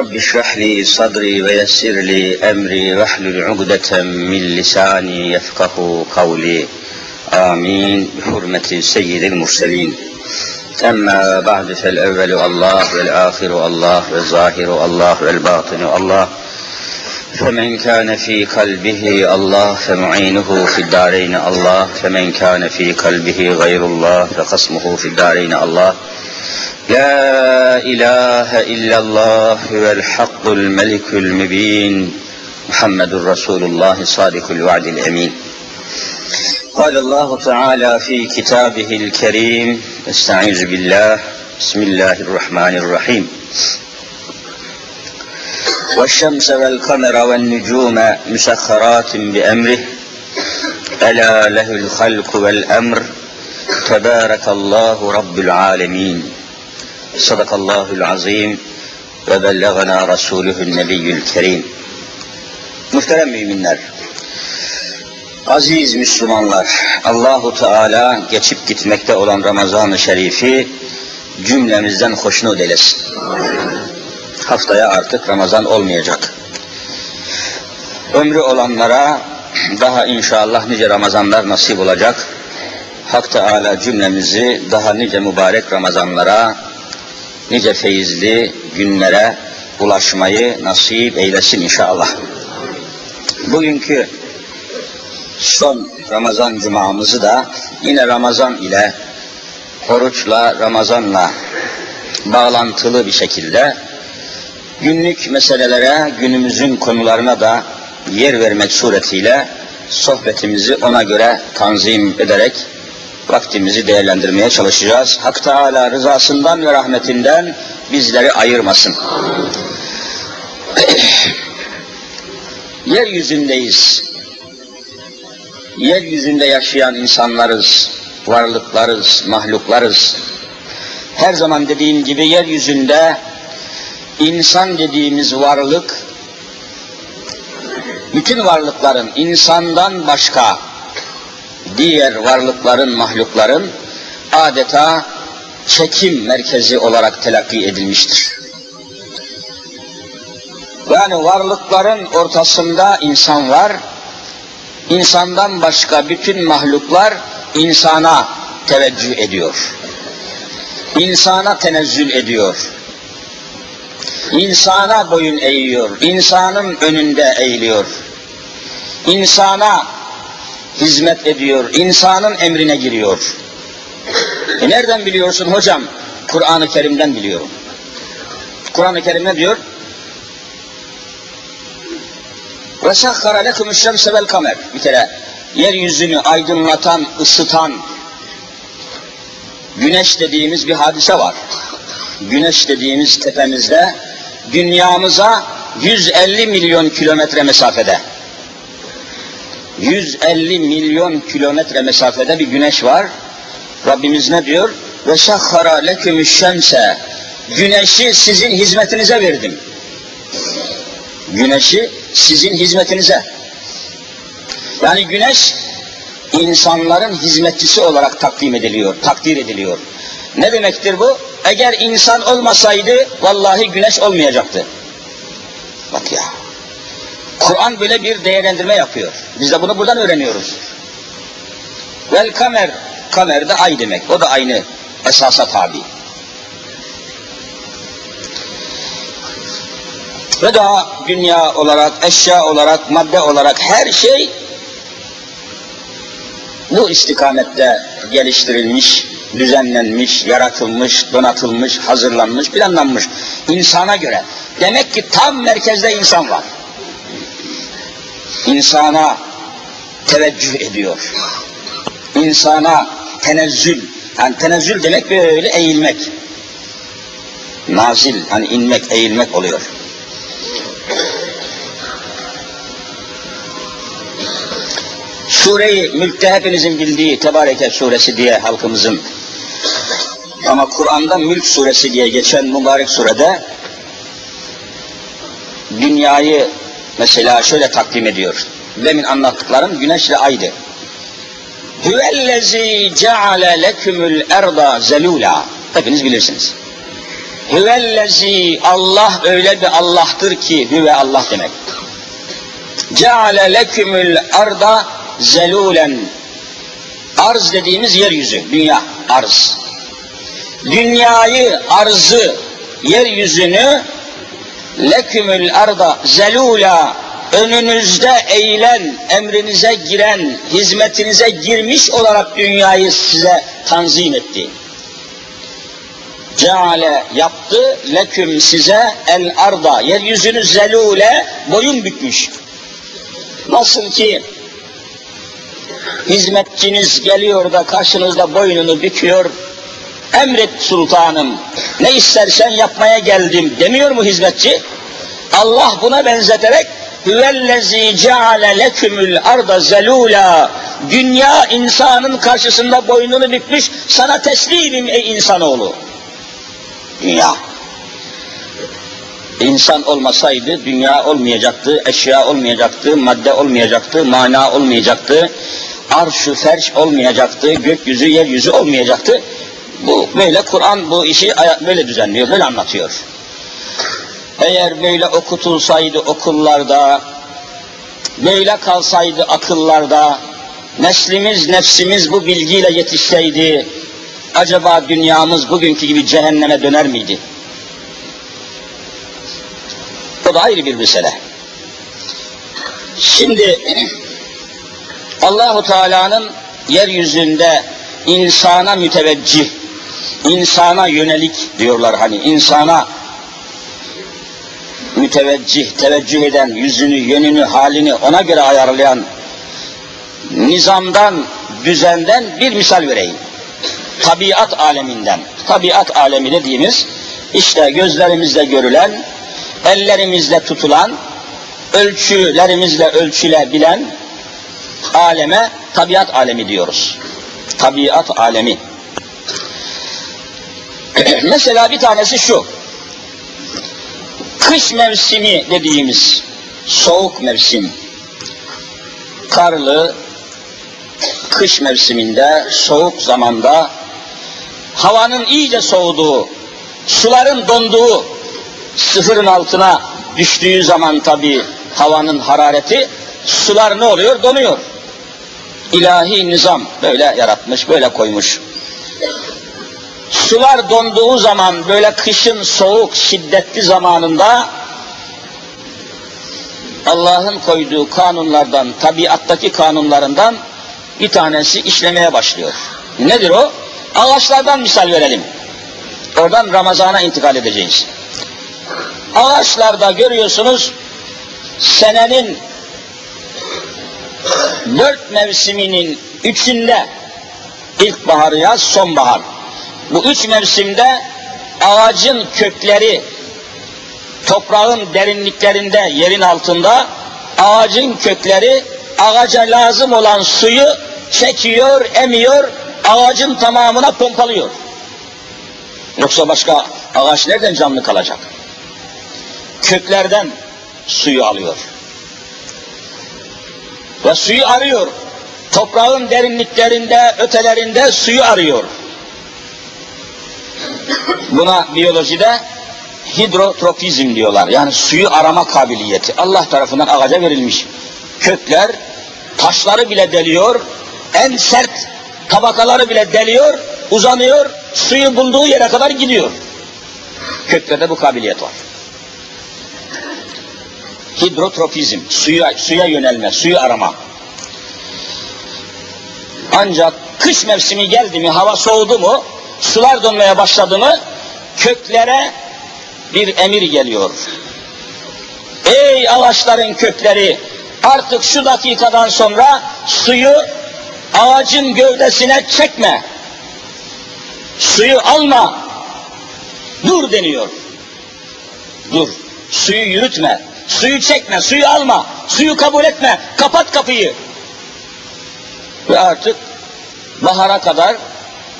رب اشرح لي صدري ويسر لي أمري واحلل عقدة من لساني يفقه قولي. آمين بحرمة سيد المرسلين. أما بعد فالأول الله والآخر الله والظاهر الله والباطن الله. فمن كان في قلبه الله فمعينه في الدارين الله. فمن كان في قلبه غير الله فخصمه في الدارين الله. لا إله إلا الله هو الحق الملك المبين محمد رسول الله صادق الوعد الأمين. قال الله تعالى في كتابه الكريم استعيذ بالله بسم الله الرحمن الرحيم. والشمس والقمر والنجوم مسخرات بأمره ألا له الخلق والأمر تبارك الله رب العالمين. صدق الله العظيم ve bellegana Resulühün Nebiyyül Kerim. Muhterem müminler, aziz Müslümanlar, Allahu Teala geçip gitmekte olan Ramazan-ı Şerif'i cümlemizden hoşnut eylesin. Haftaya artık Ramazan olmayacak. Ömrü olanlara daha inşallah nice Ramazanlar nasip olacak. Hak Teala cümlemizi daha nice mübarek Ramazanlara, nice feyizli günlere ulaşmayı nasip eylesin inşallah. Bugünkü son Ramazan cumamızı da yine Ramazan ile, oruçla, Ramazanla bağlantılı bir şekilde günlük meselelere, günümüzün konularına da yer vermek suretiyle sohbetimizi ona göre tanzim ederek vaktimizi değerlendirmeye çalışacağız. Hak Teala rızasından ve rahmetinden bizleri ayırmasın. Yeryüzündeyiz. Yeryüzünde yaşayan insanlarız, varlıklarız, mahluklarız. Her zaman dediğim gibi yeryüzünde insan dediğimiz varlık, bütün varlıkların insandan başka diğer varlıkların, mahlukların adeta çekim merkezi olarak telakki edilmiştir. Yani varlıkların ortasında insan var, insandan başka bütün mahluklar insana teveccüh ediyor, insana tenezzül ediyor, insana boyun eğiyor, insanın önünde eğiliyor, insana hizmet ediyor, insanın emrine giriyor. Nereden biliyorsun hocam? Kur'an-ı Kerim'den biliyorum. Kur'an-ı Kerim ne diyor? وَسَخَّرَ لَكُمُ الشَّمْسَ وَالْقَمَرَ. Bir kere yeryüzünü aydınlatan, ısıtan güneş dediğimiz bir hadise var. Güneş dediğimiz tepemizde, dünyamıza 150 milyon kilometre mesafede. 150 milyon kilometre mesafede bir güneş var. Rabbimiz ne diyor? وَسَخَّرَ لَكُمُ الشَّمْسَ. Güneşi sizin hizmetinize verdim. Güneşi sizin hizmetinize. Yani güneş insanların hizmetçisi olarak takdim ediliyor, takdir ediliyor. Ne demektir bu? Eğer insan olmasaydı vallahi güneş olmayacaktı. Bak ya. Kur'an böyle bir değerlendirme yapıyor. Biz de bunu buradan öğreniyoruz. Vel kamer, kamer de ay demek. O da aynı esasa tabi. Ve daha dünya olarak, eşya olarak, madde olarak her şey bu istikamette geliştirilmiş, düzenlenmiş, yaratılmış, donatılmış, hazırlanmış, planlanmış insana göre. Demek ki tam merkezde insan var. İnsana teveccüh ediyor. İnsana tenezzül. Yani tenezzül demek böyle eğilmek. Nazil, hani inmek, eğilmek oluyor. Sure-i Mülk'te hepinizin bildiği Tebareke suresi diye halkımızın, ama Kur'an'da Mülk suresi diye geçen mübarek surede dünyayı mesela şöyle takdim ediyor. Demin anlattıklarım güneş ve aydı. Hüvellezî ceale lekümül erda zelûlâ. Hepiniz bilirsiniz. Hüvellezî, Allah öyle bir Allah'tır ki, hüve Allah demek. Ceale lekümül erda zelûlen. Arz dediğimiz yeryüzü, dünya, arz. Dünyayı, arzı, yeryüzünü lekümül erda zelûlâ, önünüzde eğilen, emrinize giren, hizmetinize girmiş olarak dünyayı size tanzim etti. Ceale yaptı, leküm size, el arda, yeryüzünü zelûle, boyun bükmüş. Nasıl ki hizmetçiniz geliyor da karşınızda boynunu büküyor, emret sultanım, ne istersen yapmaya geldim demiyor mu hizmetçi? Allah buna benzeterek Hüvellezî ceale lekümül arda zelûlâ. Dünya insanın karşısında boynunu bükmüş, sana teslimim ey insanoğlu. Dünya. İnsan olmasaydı dünya olmayacaktı, eşya olmayacaktı, madde olmayacaktı, mana olmayacaktı, arş-ı ferş olmayacaktı, gökyüzü, yeryüzü olmayacaktı. Bu böyle Kur'an bu işi böyle düzenliyor, böyle anlatıyor. Eğer böyle okutulsaydı okullarda, böyle kalsaydı akıllarda, neslimiz, nefsimiz bu bilgiyle yetişseydi, acaba dünyamız bugünkü gibi cehenneme döner miydi? O da ayrı bir mesele. Şimdi Allahu Teala'nın yeryüzünde insana müteveccih, insana yönelik diyorlar, hani insana müteveccih, teveccüh eden, yüzünü, yönünü, halini ona göre ayarlayan nizamdan, düzenden bir misal vereyim. Tabiat aleminden. Tabiat alemi dediğimiz işte gözlerimizle görülen, ellerimizle tutulan, ölçülerimizle ölçülebilen aleme tabiat alemi diyoruz. Tabiat alemi. Mesela bir tanesi şu. Kış mevsimi dediğimiz soğuk mevsim, karlı kış mevsiminde, soğuk zamanda, havanın iyice soğuduğu, suların donduğu, sıfırın altına düştüğü zaman tabii havanın harareti, sular ne oluyor? Donuyor. İlahi nizam böyle yaratmış, böyle koymuş. Sular donduğu zaman, böyle kışın soğuk, şiddetli zamanında Allah'ın koyduğu kanunlardan, tabiattaki kanunlarından bir tanesi işlemeye başlıyor. Nedir o? Ağaçlardan misal verelim. Oradan Ramazan'a intikal edeceğiz. Ağaçlarda görüyorsunuz, senenin 4 mevsiminin 3'ünde ilkbahar, yaz, sonbahar. Bu 3 mevsimde ağacın kökleri toprağın derinliklerinde, yerin altında, ağacın kökleri ağaca lazım olan suyu çekiyor, emiyor, ağacın tamamına pompalıyor. Yoksa başka ağaç nereden canlı kalacak? Köklerden suyu alıyor. Ve suyu arıyor. Toprağın derinliklerinde, ötelerinde suyu arıyor. Buna biyolojide hidrotropizm diyorlar. Yani suyu arama kabiliyeti. Allah tarafından ağaca verilmiş. Kökler, taşları bile deliyor, en sert tabakaları bile deliyor, uzanıyor, suyu bulduğu yere kadar gidiyor. Köklerde bu kabiliyet var. Hidrotropizm, suya yönelme, suyu arama. Ancak kış mevsimi geldi mi, hava soğudu mu, sular donmaya başladı mı, köklere bir emir geliyor. Ey ağaçların kökleri, artık şu dakikadan sonra suyu ağacın gövdesine çekme, suyu alma, dur deniyor. Dur, suyu yürütme, suyu çekme, suyu alma, suyu kabul etme, kapat kapıyı. Ve artık bahara kadar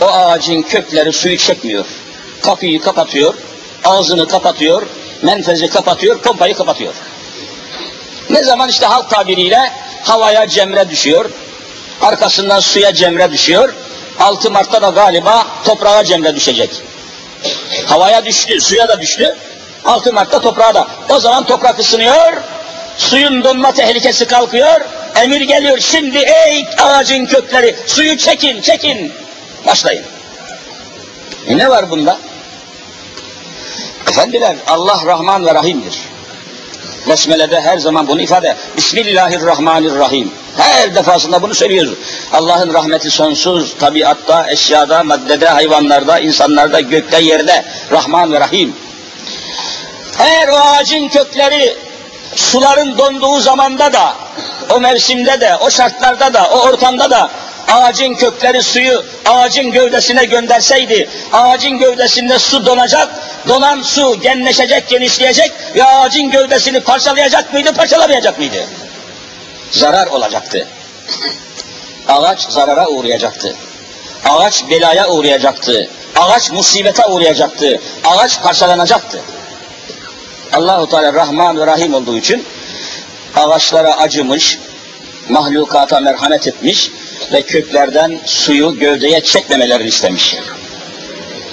o ağacın kökleri suyu çekmiyor. Kapıyı kapatıyor, ağzını kapatıyor, menfezi kapatıyor, pompayı kapatıyor. Ne zaman işte halk tabiriyle havaya cemre düşüyor, arkasından suya cemre düşüyor, 6 Mart'ta da galiba toprağa cemre düşecek. Havaya düştü, suya da düştü, 6 Mart'ta toprağa da. O zaman toprak ısınıyor, suyun donma tehlikesi kalkıyor, emir geliyor, şimdi ey ağacın kökleri, suyu çekin, çekin, başlayın. Ne var bunda? Efendiler, Allah Rahman ve Rahim'dir. Besmele'de her zaman bunu ifade eder. Bismillahirrahmanirrahim. Her defasında bunu söylüyoruz. Allah'ın rahmeti sonsuz, tabiatta, eşyada, maddede, hayvanlarda, insanlarda, gökte, yerde, Rahman ve Rahim. Eğer o ağacın kökleri suların donduğu zamanda da, o mevsimde de, o şartlarda da, o ortamda da ağacın kökleri suyu ağacın gövdesine gönderseydi, ağacın gövdesinde su donacak, donan su genleşecek, genişleyecek ve ağacın gövdesini parçalayacak mıydı, parçalamayacak mıydı? Zarar olacaktı. Ağaç zarara uğrayacaktı. Ağaç belaya uğrayacaktı. Ağaç musibete uğrayacaktı. Ağaç parçalanacaktı. Allah-u Teala Rahman ve Rahim olduğu için ağaçlara acımış, mahlukata merhamet etmiş ve köklerden suyu gövdeye çekmemelerini istemiş.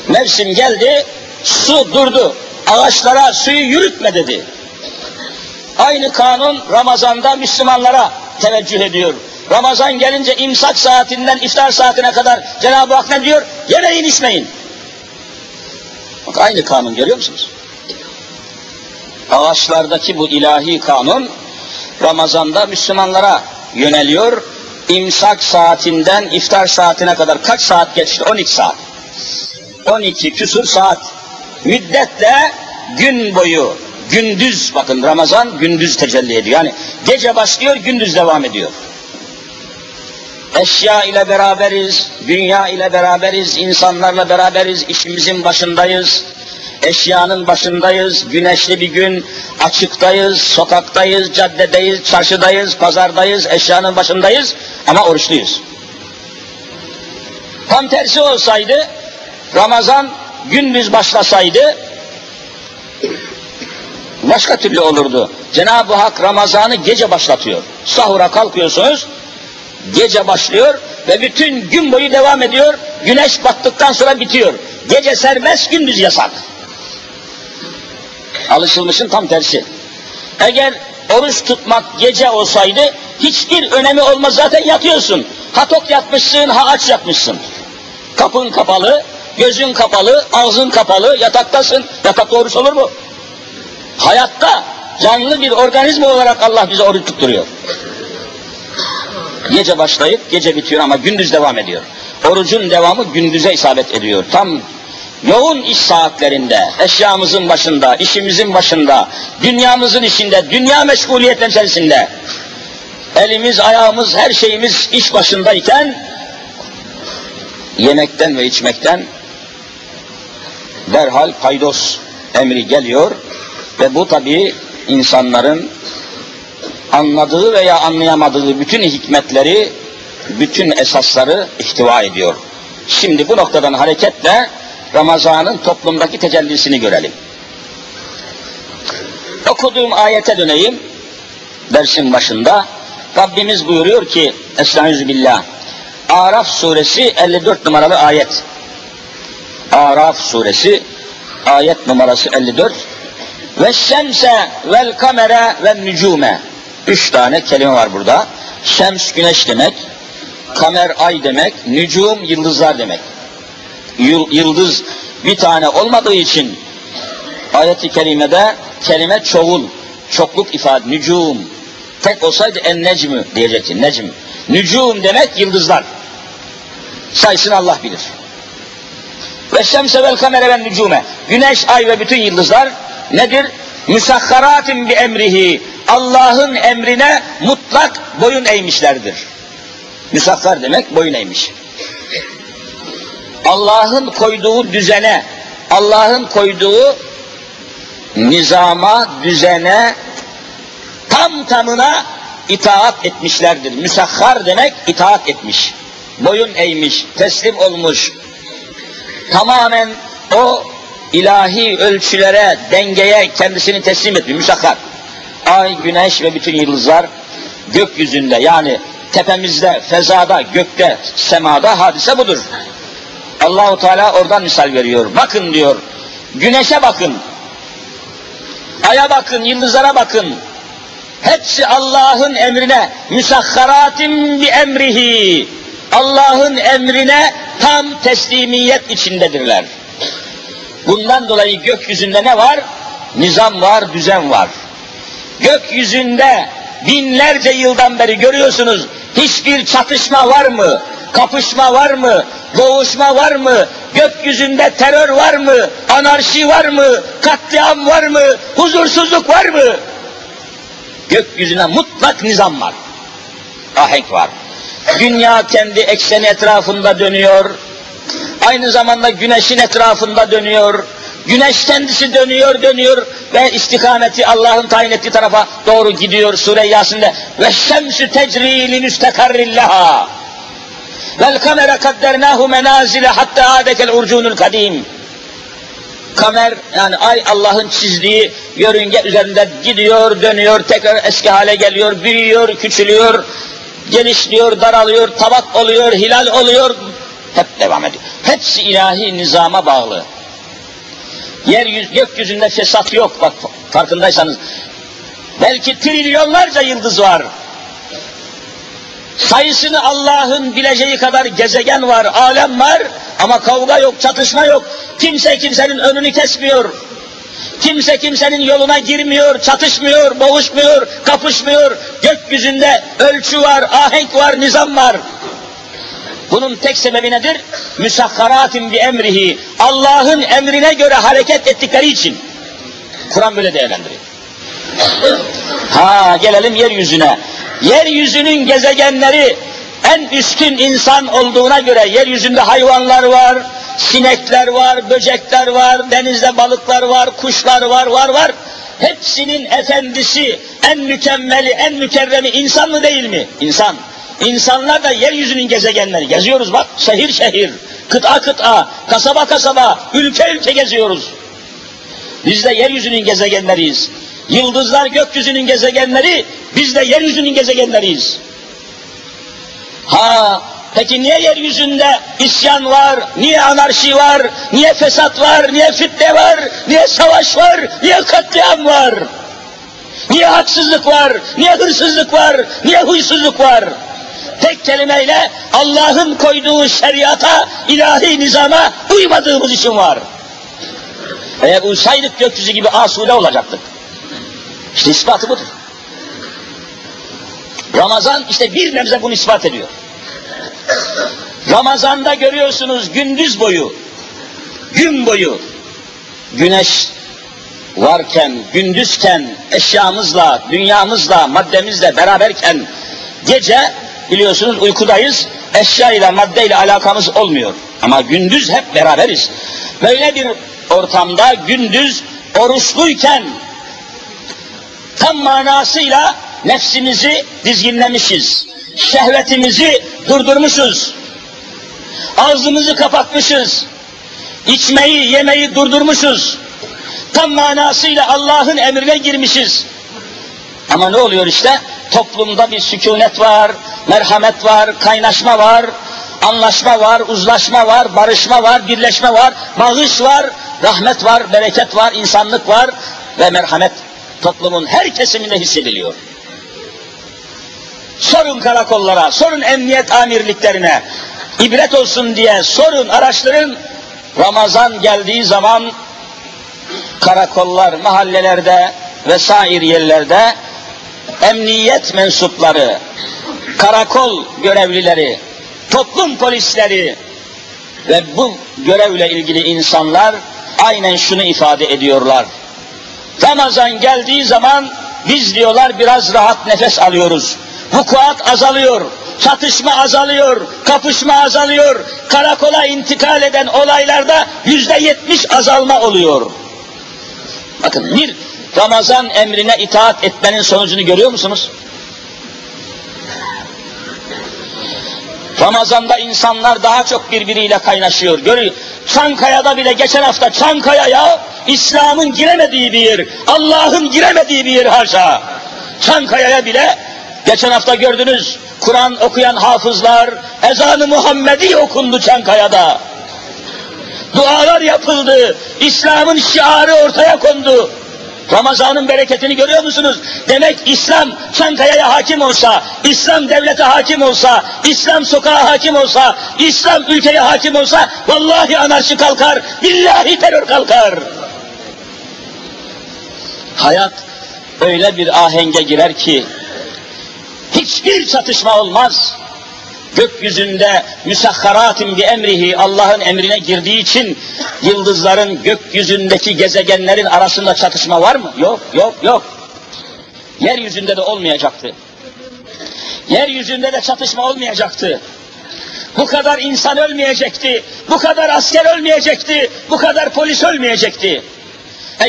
Mevsim geldi, su durdu. Ağaçlara suyu yürütme dedi. Aynı kanun Ramazan'da Müslümanlara teveccüh ediyor. Ramazan gelince imsak saatinden iftar saatine kadar Cenab-ı Hak ne diyor? Yemeyin, içmeyin. Bak aynı kanun, görüyor musunuz? Ağaçlardaki bu ilahi kanun Ramazan'da Müslümanlara yöneliyor. İmsak saatinden iftar saatine kadar kaç saat geçti? 12 saat. 12 küsur saat. Müddetle gün boyu, gündüz, bakın Ramazan gündüz tecelli ediyor. Yani gece başlıyor, gündüz devam ediyor. Eşya ile beraberiz, dünya ile beraberiz, insanlarla beraberiz, işimizin başındayız. Eşyanın başındayız, güneşli bir gün, açıktayız, sokaktayız, caddedeyiz, çarşıdayız, pazardayız, eşyanın başındayız ama oruçluyuz. Tam tersi olsaydı, Ramazan gündüz başlasaydı, başka türlü olurdu. Cenab-ı Hak Ramazan'ı gece başlatıyor. Sahura kalkıyorsunuz, gece başlıyor ve bütün gün boyu devam ediyor, güneş battıktan sonra bitiyor. Gece serbest, gündüz yasak. Alışılmışın tam tersi. Eğer oruç tutmak gece olsaydı hiçbir önemi olmaz, zaten yatıyorsun. Ha tok yatmışsın, ha aç yatmışsın. Kapın kapalı, gözün kapalı, ağzın kapalı, yataktasın. Yatakta oruç olur mu? Hayatta canlı bir organizma olarak Allah bize oruç tutturuyor. Gece başlayıp gece bitiyor ama gündüz devam ediyor. Orucun devamı gündüze isabet ediyor. Tam yoğun iş saatlerinde, eşyamızın başında, işimizin başında, dünyamızın içinde, dünya meşguliyetler içerisinde, elimiz, ayağımız, her şeyimiz iş başındayken, yemekten ve içmekten derhal paydos emri geliyor ve bu tabii insanların anladığı veya anlayamadığı bütün hikmetleri, bütün esasları ihtiva ediyor. Şimdi bu noktadan hareketle Ramazan'ın toplumdaki tecellisini görelim. Okuduğum ayete döneyim. Dersin başında Rabbimiz buyuruyor ki Estağfirullah. Araf suresi 54 numaralı ayet. Araf suresi ayet numarası 54. Ve şemse vel kamera ve nücume. 3 tane kelime var burada. Şems güneş demek, kamer ay demek, nücum yıldızlar demek. Yıldız bir tane olmadığı için ayet-i kerimede kelime çoğul, çokluk ifade, nücum. Tek olsaydı en necmü diyecektin, necm. Nücum demek yıldızlar. Sayısını Allah bilir. Ve şemse vel kamere ven nücume. Güneş, ay ve bütün yıldızlar nedir? Müsahharatin bi emrihi. Allah'ın emrine mutlak boyun eğmişlerdir. Müsahhar demek boyun eğmiş. Allah'ın koyduğu düzene, Allah'ın koyduğu nizama, düzene, tam tamına itaat etmişlerdir. Müsahhar demek itaat etmiş, boyun eğmiş, teslim olmuş. Tamamen o ilahi ölçülere, dengeye kendisini teslim etmiş, müsahhar. Ay, güneş ve bütün yıldızlar gökyüzünde, yani tepemizde, fezada, gökte, semada hadise budur. Allah-u Teala oradan misal veriyor. Bakın diyor, güneşe bakın, aya bakın, yıldızlara bakın. Hepsi Allah'ın emrine, müsahharatim bi emrihi, Allah'ın emrine tam teslimiyet içindedirler. Bundan dolayı gökyüzünde ne var? Nizam var, düzen var. Gökyüzünde binlerce yıldan beri görüyorsunuz, hiçbir çatışma var mı? Kapışma var mı? Boğuşma var mı? Gökyüzünde terör var mı? Anarşi var mı? Katliam var mı? Huzursuzluk var mı? Gökyüzüne mutlak nizam var. Ahenk var. Dünya kendi ekseni etrafında dönüyor. Aynı zamanda güneşin etrafında dönüyor. Güneş kendisi dönüyor ve istikameti Allah'ın tayin ettiği tarafa doğru gidiyor. Sure-i Yasin'de ve şemsü tecri li müstakarrillaha vel kamera kaddernâhu menâzile hattâ âdekel urcûnul kadîm. Kamer, yani ay, Allah'ın çizdiği yörünge üzerinde gidiyor, dönüyor, tekrar eski hale geliyor, büyüyor, küçülüyor, genişliyor, daralıyor, tabak oluyor, hilal oluyor, hep devam ediyor. Hepsi ilahi nizama bağlı. Gökyüzünde fesat yok, bak farkındaysanız. Belki trilyonlarca yıldız var. Sayısını Allah'ın bileceği kadar gezegen var, alem var ama kavga yok, çatışma yok. Kimse kimsenin önünü kesmiyor. Kimse kimsenin yoluna girmiyor, çatışmıyor, boğuşmuyor, kapışmıyor. Gökyüzünde ölçü var, ahenk var, nizam var. Bunun tek sebebi nedir? Müsahharatin bi emrihi. Allah'ın emrine göre hareket ettikleri için. Kur'an böyle değerlendiriyor. Gelelim yeryüzüne. Yeryüzünün gezegenleri en üstün insan olduğuna göre yeryüzünde hayvanlar var, sinekler var, böcekler var, denizde balıklar var, kuşlar var. Hepsinin efendisi, en mükemmeli, en mükerremi insan mı değil mi? İnsan. İnsanlar da yeryüzünün gezegenleri. Geziyoruz bak, şehir, kıta, kasaba, ülke geziyoruz. Biz de yeryüzünün gezegenleriyiz. Yıldızlar gökyüzünün gezegenleri, biz de yeryüzünün gezegenleriyiz. Peki niye yeryüzünde isyan var, niye anarşi var, niye fesat var, niye fitne var, niye savaş var, niye katliam var? Niye haksızlık var, niye hırsızlık var, niye huysuzluk var? Tek kelimeyle Allah'ın koyduğu şeriata, ilahi nizama uymadığımız için var. Eğer uysaydık gökyüzü gibi asude olacaktık. İşte ispatı budur. Ramazan işte bir nebze bunu ispat ediyor. Ramazan'da görüyorsunuz gündüz boyu, gün boyu güneş varken, gündüzken, eşyamızla, dünyamızla, maddemizle beraberken, gece biliyorsunuz uykudayız, eşya ile, madde ile alakamız olmuyor. Ama gündüz hep beraberiz. Böyle bir ortamda gündüz oruçluyken tam manasıyla nefsimizi dizginlemişiz. Şehvetimizi durdurmuşuz. Ağzımızı kapatmışız. İçmeyi, yemeyi durdurmuşuz. Tam manasıyla Allah'ın emrine girmişiz. Ama ne oluyor işte? Toplumda bir sükunet var, merhamet var, kaynaşma var, anlaşma var, uzlaşma var, barışma var, birleşme var, bağış var, rahmet var, bereket var, insanlık var ve merhamet toplumun her kesiminde hissediliyor. Sorun karakollara, sorun emniyet amirliklerine, ibret olsun diye sorun, araştırın. Ramazan geldiği zaman karakollar, mahallelerde vesaire yerlerde emniyet mensupları, karakol görevlileri, toplum polisleri ve bu görevle ilgili insanlar aynen şunu ifade ediyorlar. Ramazan geldiği zaman biz diyorlar biraz rahat nefes alıyoruz. Vukuat azalıyor, çatışma azalıyor, kapışma azalıyor, karakola intikal eden olaylarda %70 azalma oluyor. Bakın bir Ramazan emrine itaat etmenin sonucunu görüyor musunuz? Ramazan'da insanlar daha çok birbiriyle kaynaşıyor. Görüyor. Çankaya'da bile geçen hafta Çankaya'ya İslam'ın giremediği bir yer, Allah'ın giremediği bir yer haşa. Çankaya'ya bile geçen hafta gördünüz Kur'an okuyan hafızlar, ezan-ı Muhammedi okundu Çankaya'da. Dualar yapıldı, İslam'ın şiarı ortaya kondu. Ramazan'ın bereketini görüyor musunuz? Demek İslam Çankaya'ya hakim olsa, İslam devlete hakim olsa, İslam sokağa hakim olsa, İslam ülkeye hakim olsa, vallahi anarşi kalkar, billahi terör kalkar. Hayat öyle bir ahenge girer ki, hiçbir çatışma olmaz. Gökyüzünde müsahharatin bi emrihi, Allah'ın emrine girdiği için yıldızların, gökyüzündeki gezegenlerin arasında çatışma var mı? Yok, yok, yok. Yeryüzünde de olmayacaktı. Yeryüzünde de çatışma olmayacaktı. Bu kadar insan ölmeyecekti, bu kadar asker ölmeyecekti, bu kadar polis ölmeyecekti.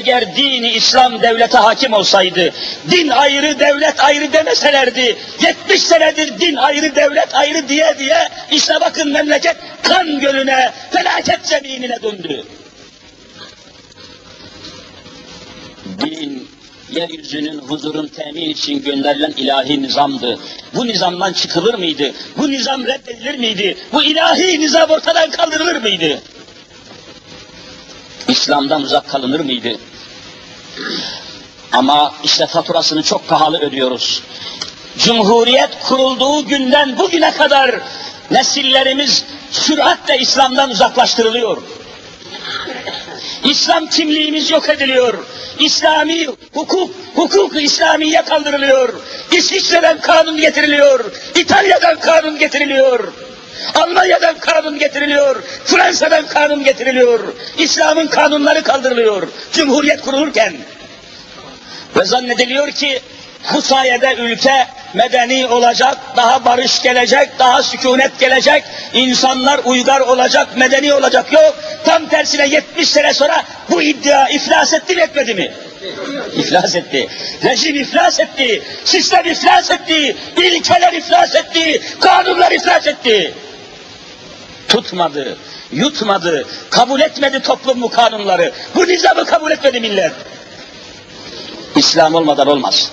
Eğer dini İslam devlete hakim olsaydı, din ayrı devlet ayrı demeselerdi, 70 senedir din ayrı devlet ayrı diye diye işte bakın memleket kan gölüne, felaket zeminine döndü. Din yeryüzünün huzurun temin için gönderilen ilahi nizamdı. Bu nizamdan çıkılır mıydı? Bu nizam reddedilir miydi? Bu ilahi nizam ortadan kaldırılır mıydı? İslam'dan uzak kalınır mıydı? Ama işte faturasını çok pahalı ödüyoruz. Cumhuriyet kurulduğu günden bugüne kadar nesillerimiz süratle İslam'dan uzaklaştırılıyor. İslam kimliğimiz yok ediliyor. İslami hukuk, hukuk-u İslamiye kaldırılıyor. İsviçre'den kanun getiriliyor. İtalya'dan kanun getiriliyor. Almanya'dan kanun getiriliyor, Fransa'dan kanun getiriliyor, İslam'ın kanunları kaldırılıyor, Cumhuriyet kurulurken. Ve zannediliyor ki bu sayede ülke medeni olacak, daha barış gelecek, daha sükunet gelecek, insanlar uygar olacak, medeni olacak. Yok, tam tersine 70 sene sonra bu iddia iflas etti mi etmedi mi? İflas etti. Rejim iflas etti, sistem iflas etti, ilkeler iflas etti, kanunlar iflas etti. Tutmadı, yutmadı, kabul etmedi toplum bu kanunları. Bu nizamı kabul etmedi millet. İslam olmadan olmaz.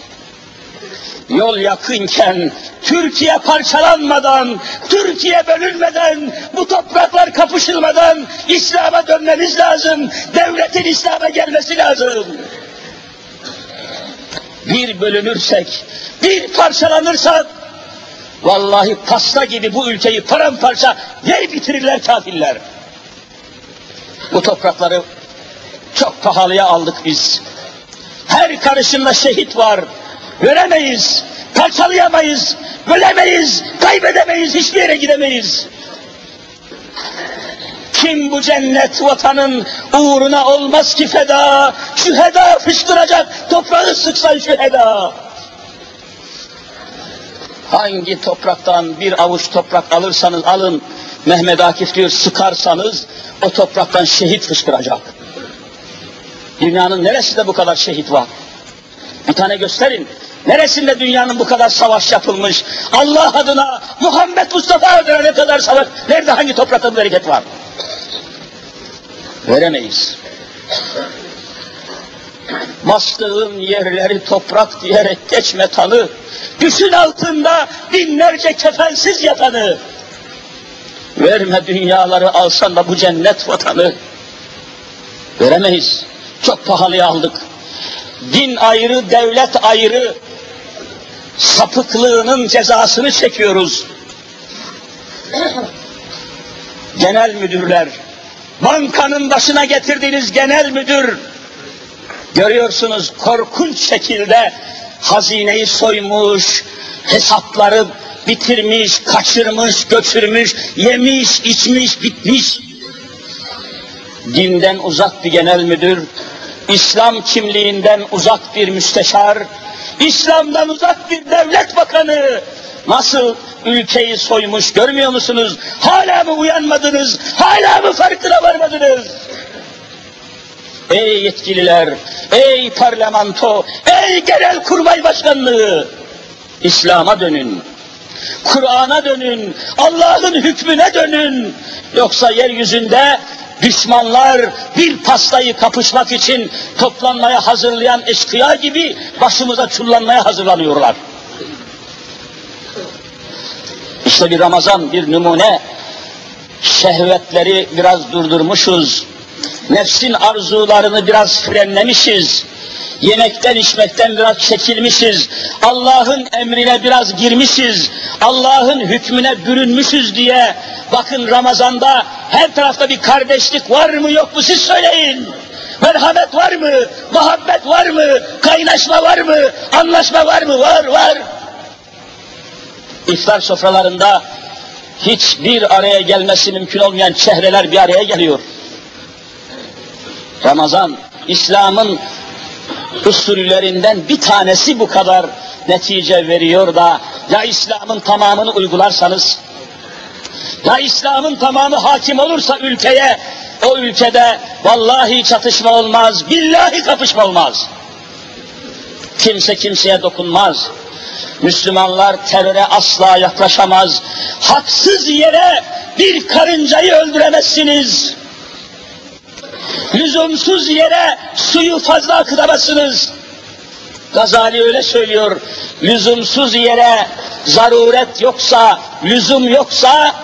Yol yakınken, Türkiye parçalanmadan, Türkiye bölünmeden, bu topraklar kapışılmadan İslam'a dönmemiz lazım. Devletin İslam'a gelmesi lazım. Bir bölünürsek, bir parçalanırsak, vallahi pasta gibi bu ülkeyi paramparça yer bitirirler kafirler. Bu toprakları çok pahalıya aldık biz. Her karışımda şehit var. Göremeyiz, parçalayamayız, bölemeyiz, kaybedemeyiz, hiçbir yere gidemeyiz. Kim bu cennet vatanın uğruna olmaz ki feda, şüheda fışkıracak, toprağı sıksan şüheda. Hangi topraktan bir avuç toprak alırsanız alın, Mehmet Akif diyor, sıkarsanız o topraktan şehit fışkıracak. Dünyanın neresinde bu kadar şehit var? Bir tane gösterin. Neresinde dünyanın bu kadar savaş yapılmış? Allah adına, Muhammed Mustafa adına ne kadar savaş? Nerede, hangi toprakta bu bereket var? Veremeyiz. Bastığın yerleri toprak diyerek geçme tanı. Düşün altında binlerce kefensiz yatanı. Verme dünyaları alsan da bu cennet vatanı. Veremeyiz. Çok pahalıya aldık. Din ayrı, devlet ayrı sapıklığının cezasını çekiyoruz. Genel müdürler, bankanın başına getirdiğiniz genel müdür, görüyorsunuz korkunç şekilde hazineyi soymuş, hesapları bitirmiş, kaçırmış, götürmüş, yemiş, içmiş, bitmiş. Dinden uzak bir genel müdür, İslam kimliğinden uzak bir müsteşar, İslam'dan uzak bir devlet bakanı nasıl ülkeyi soymuş görmüyor musunuz? Hala mı uyanmadınız? Hala mı farkına varmadınız? Ey yetkililer, ey parlamento, ey genelkurmay başkanlığı! İslam'a dönün, Kur'an'a dönün, Allah'ın hükmüne dönün. Yoksa yeryüzünde düşmanlar bir pastayı kapışmak için toplanmaya hazırlayan eşkıya gibi başımıza çullanmaya hazırlanıyorlar. İşte bir Ramazan, bir numune. Şehvetleri biraz durdurmuşuz. Nefsin arzularını biraz frenlemişiz. Yemekten içmekten biraz çekilmişiz. Allah'ın emrine biraz girmişiz. Allah'ın hükmüne bürünmüşüz diye. Bakın Ramazan'da her tarafta bir kardeşlik var mı yok mu siz söyleyin. Merhamet var mı? Muhabbet var mı? Kaynaşma var mı? Anlaşma var mı? Var, var. İftar sofralarında hiçbir araya gelmesi mümkün olmayan çehreler bir araya geliyor. Ramazan, İslam'ın usullerinden bir tanesi bu kadar netice veriyor da, ya İslam'ın tamamını uygularsanız, ya İslam'ın tamamı hakim olursa ülkeye, o ülkede vallahi çatışma olmaz, billahi kapışma olmaz. Kimse kimseye dokunmaz. Müslümanlar teröre asla yaklaşamaz. Haksız yere bir karıncayı öldüremezsiniz. Lüzumsuz yere suyu fazla akıtamazsınız. Gazali öyle söylüyor. Lüzumsuz yere zaruret yoksa, lüzum yoksa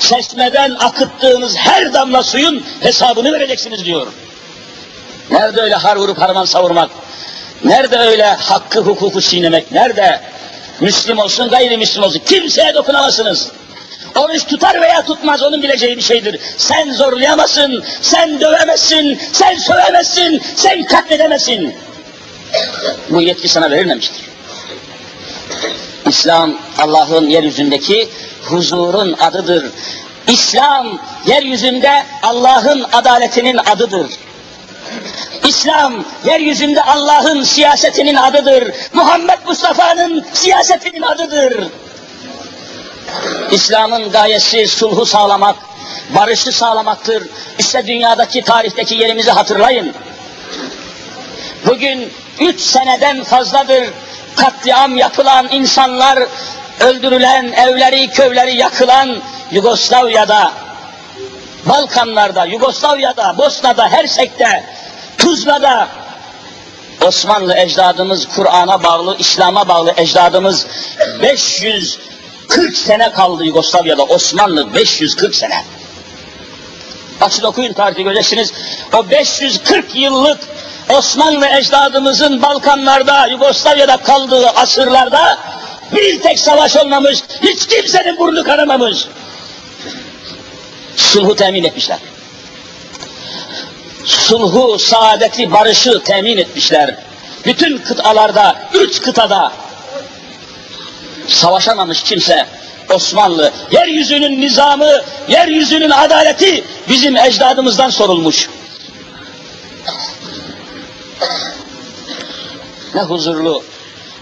çeşmeden akıttığınız her damla suyun hesabını vereceksiniz diyor. Nerede öyle har vurup harman savurmak? Nerede öyle hakkı hukuku çiğnemek? Nerede? Müslüm olsun, gayrimüslim olsun. Kimseye dokunamazsınız. Oruç tutar veya tutmaz, onun bileceği bir şeydir. Sen zorlayamazsın, sen dövemezsin, sen sövemezsin, sen katledemezsin. Bu yetki sana verilmemiştir. İslam, Allah'ın yeryüzündeki huzurun adıdır. İslam, yeryüzünde Allah'ın adaletinin adıdır. İslam, yeryüzünde Allah'ın siyasetinin adıdır. Muhammed Mustafa'nın siyasetinin adıdır. İslam'ın gayesi sulhu sağlamak, barışı sağlamaktır. İşte dünyadaki, tarihteki yerimizi hatırlayın. Bugün 3 seneden fazladır katliam yapılan, insanlar öldürülen, evleri, köyleri yakılan Yugoslavya'da, Balkanlar'da, Yugoslavya'da, Bosna'da, Hersek'te, Tuzla'da Osmanlı ecdadımız, Kur'an'a bağlı, İslam'a bağlı ecdadımız 540 sene kaldı Yugoslavya'da. Osmanlı 540 sene. Açın okuyun, tarihi göreceksiniz. O 540 yıllık Osmanlı ecdadımızın Balkanlarda, Yugoslavya'da kaldığı asırlarda bir tek savaş olmamış, hiç kimsenin burnu kanamamış. Sulhu temin etmişler. Sulhu, saadeti, barışı temin etmişler. Bütün kıtalarda, 3 kıtada savaşamamış kimse. Osmanlı, yeryüzünün nizamı, yeryüzünün adaleti bizim ecdadımızdan sorulmuş. Ne huzurlu.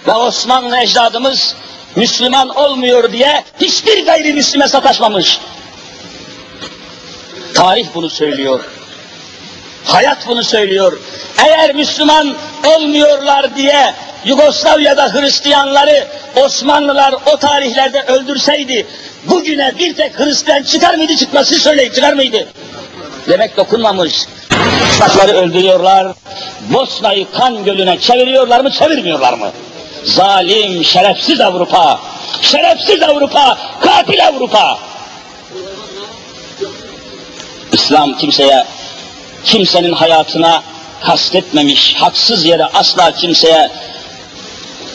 Ve Osmanlı ecdadımız Müslüman olmuyor diye hiçbir gayrimüslime sataşmamış. Tarih bunu söylüyor. Hayat bunu söylüyor. Eğer Müslüman olmuyorlar diye Yugoslavya'da Hristiyanları Osmanlılar o tarihlerde öldürseydi, bugüne bir tek Hristiyan çıkar mıydı çıkmaz? Siz söyleyin, çıkar mıydı? Demek dokunmamış. Kuşakları öldürüyorlar. Bosna'yı kan gölüne çeviriyorlar mı, çevirmiyorlar mı? Zalim, şerefsiz Avrupa! Şerefsiz Avrupa! Katil Avrupa! İslam kimseye, kimsenin hayatına kastetmemiş, haksız yere asla kimseye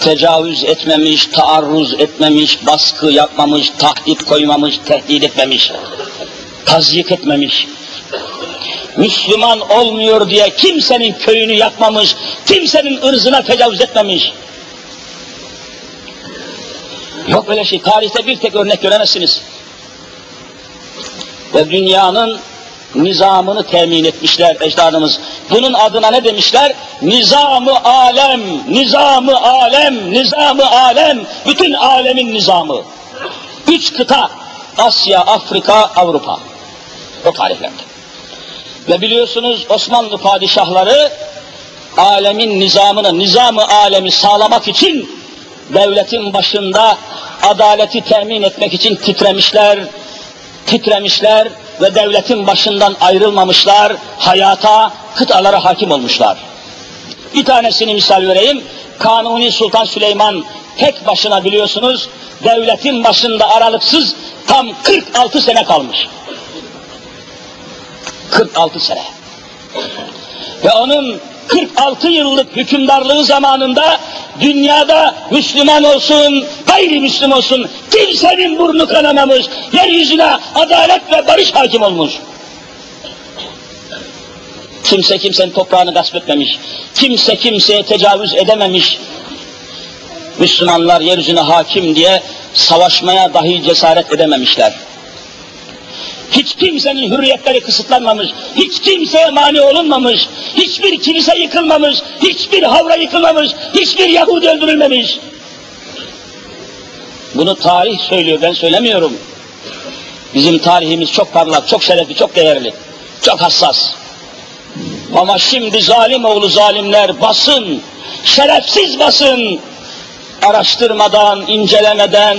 tecavüz etmemiş, taarruz etmemiş, baskı yapmamış, tahdit koymamış, tehdit etmemiş, tazyik etmemiş. Müslüman olmuyor diye kimsenin köyünü yakmamış, kimsenin ırzına tecavüz etmemiş. Yok öyle şey, tarihte bir tek örnek göremezsiniz. Ve dünyanın nizamını temin etmişler ecdadımız. Bunun adına ne demişler? Nizam-ı alem, nizam-ı alem, nizam-ı alem, bütün alemin nizamı. 3 kıta, Asya, Afrika, Avrupa. O tarihlerde. Ve biliyorsunuz Osmanlı padişahları alemin nizamını, nizam-ı alemi sağlamak için devletin başında adaleti temin etmek için titremişler ve devletin başından ayrılmamışlar, hayata, kıtalara hakim olmuşlar. Bir tanesini misal vereyim, Kanuni Sultan Süleyman tek başına biliyorsunuz, devletin başında aralıksız tam 46 sene kalmış. 46 sene. Ve onun 46 yıllık hükümdarlığı zamanında dünyada Müslüman olsun, gayrimüslim olsun, kimsenin burnu kanamamış, yeryüzüne adalet ve barış hakim olmuş. Kimse kimsenin toprağını gasp etmemiş, kimse kimseye tecavüz edememiş. Müslümanlar yeryüzüne hakim diye savaşmaya dahi cesaret edememişler. Hiç kimsenin hürriyetleri kısıtlanmamış, hiç kimseye mani olunmamış, hiçbir kilise yıkılmamış, hiçbir havra yıkılmamış, hiçbir Yahudi öldürülmemiş. Bunu tarih söylüyor, ben söylemiyorum. Bizim tarihimiz çok parlak, çok şerefli, çok değerli, çok hassas. Ama şimdi zalim oğlu zalimler basın, şerefsiz basın, araştırmadan, incelemeden,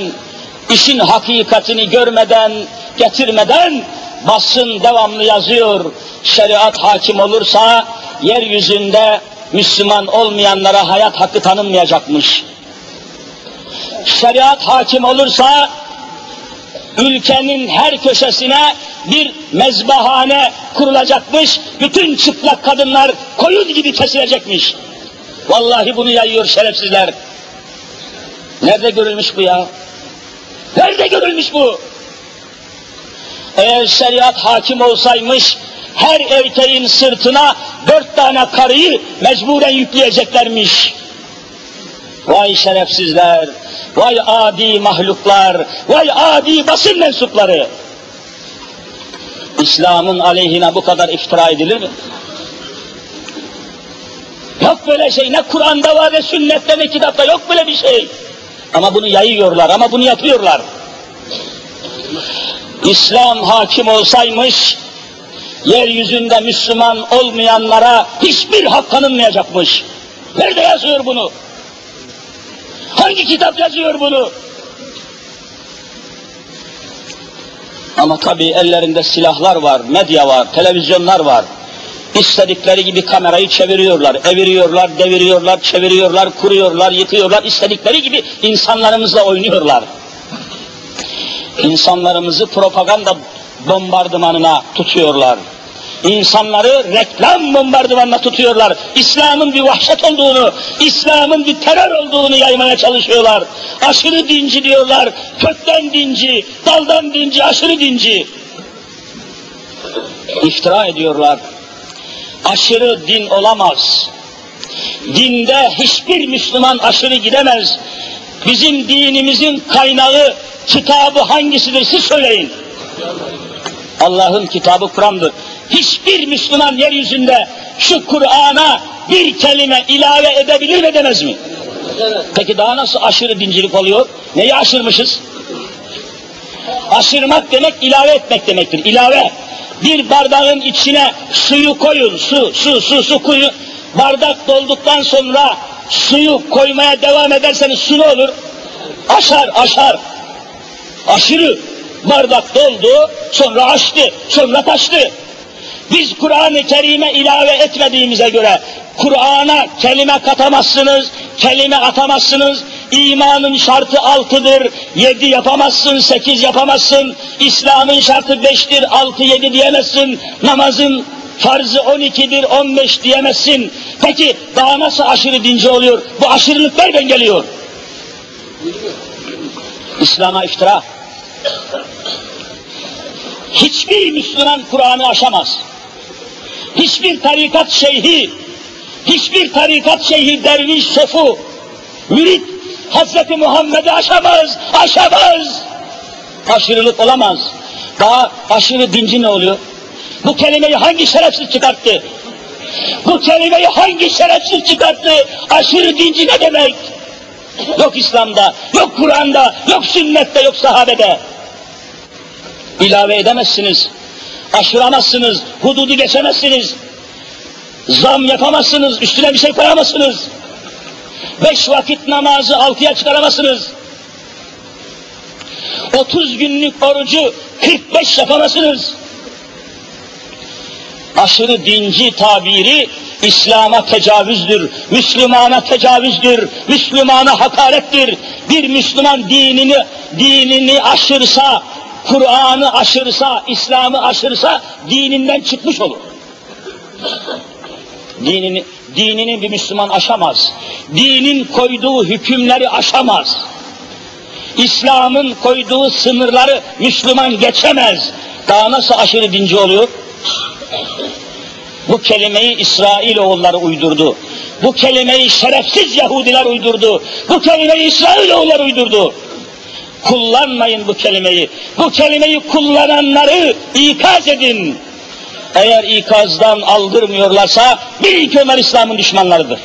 işin hakikatini görmeden, getirmeden basın devamlı yazıyor. Şeriat hakim olursa yeryüzünde Müslüman olmayanlara hayat hakkı tanınmayacakmış. Şeriat hakim olursa ülkenin her köşesine bir mezbahane kurulacakmış. Bütün çıplak kadınlar koyun gibi kesilecekmiş. Vallahi bunu yayıyor şerefsizler. Nerede görülmüş bu ya? Nerede görülmüş bu? Eğer şeriat hakim olsaymış, her erkeğin sırtına 4 tane karıyı mecburen yükleyeceklermiş. Vay şerefsizler, vay adi mahluklar, vay adi basın mensupları. İslam'ın aleyhine bu kadar iftira edilir mi? Yok böyle şey, ne Kur'an'da var ne sünnette ne kitapta, yok böyle bir şey. Ama bunu yayıyorlar, ama bunu yapıyorlar. İslam hakim olsaymış, yeryüzünde Müslüman olmayanlara hiçbir hak tanınmayacakmış. Nerede yazıyor bunu? Hangi kitap yazıyor bunu? Ama tabii ellerinde silahlar var, medya var, televizyonlar var. İstedikleri gibi kamerayı çeviriyorlar, eviriyorlar, deviriyorlar, çeviriyorlar, kuruyorlar, yıkıyorlar. İstedikleri gibi insanlarımızla oynuyorlar. İnsanlarımızı propaganda bombardımanına tutuyorlar. İnsanları reklam bombardımanına tutuyorlar. İslam'ın bir vahşet olduğunu, İslam'ın bir terör olduğunu yaymaya çalışıyorlar. Aşırı dinci diyorlar, kökten dinci, daldan dinci, aşırı dinci. İftira ediyorlar. Aşırı din olamaz. Dinde hiçbir Müslüman aşırı gidemez. Bizim dinimizin kaynağı, kitabı hangisidir siz söyleyin. Allah'ın kitabı Kur'an'dır. Hiçbir Müslüman yeryüzünde şu Kur'an'a bir kelime ilave edebilir mi, edemez mi? Peki daha nasıl aşırı dincilik oluyor? Neyi aşırmışız? Aşırmak demek ilave etmek demektir. İlave. Bir bardağın içine suyu koyun, su koyun. Bardak dolduktan sonra suyu koymaya devam ederseniz su ne olur? Aşar. Aşırı. Bardak doldu, sonra açtı, sonra taştı. Biz Kur'an-ı Kerim'e ilave etmediğimize göre Kur'an'a kelime katamazsınız, kelime atamazsınız. İmanın şartı 6'dır, 7 yapamazsın, 8 yapamazsın. İslam'ın şartı 5'tir, 6-7 diyemezsin. Namazın farzı 12'dir, 15 diyemezsin. Peki daha nasıl aşırı dinci oluyor? Bu aşırılık nereden geliyor? İslam'a iftira. Hiçbir Müslüman Kur'an'ı aşamaz. Hiçbir tarikat şeyhi, derviş, sofu, mürit Hazreti Muhammed'i aşamaz. Aşırılık olamaz. Daha aşırı dinci ne oluyor? Bu kelimeyi hangi şerefsiz çıkarttı? Aşırı dinci ne demek? Yok İslam'da, yok Kur'an'da, yok sünnette, yok sahabede. İlave edemezsiniz, aşıramazsınız, hududu geçemezsiniz, zam yapamazsınız, üstüne bir şey koyamazsınız. 5 vakit namazı 6'ya çıkaramazsınız. 30 günlük orucu 45 yapamazsınız. Aşırı dinci tabiri İslam'a tecavüzdür, Müslümana tecavüzdür, Müslümana hakarettir. Bir Müslüman dinini aşırsa, Kur'an'ı aşırsa, İslam'ı aşırsa dininden çıkmış olur. Dinini bir Müslüman aşamaz. Dinin koyduğu hükümleri aşamaz. İslam'ın koyduğu sınırları Müslüman geçemez. Daha nasıl aşırı dinci oluyor? Bu kelimeyi İsrailoğulları uydurdu. Bu kelimeyi şerefsiz Yahudiler uydurdu. Bu kelimeyi İsrailoğulları uydurdu. Kullanmayın bu kelimeyi. Bu kelimeyi kullananları ikaz edin. Eğer ikazdan aldırmıyorlarsa bir iki onlar İslam'ın düşmanlarıdır.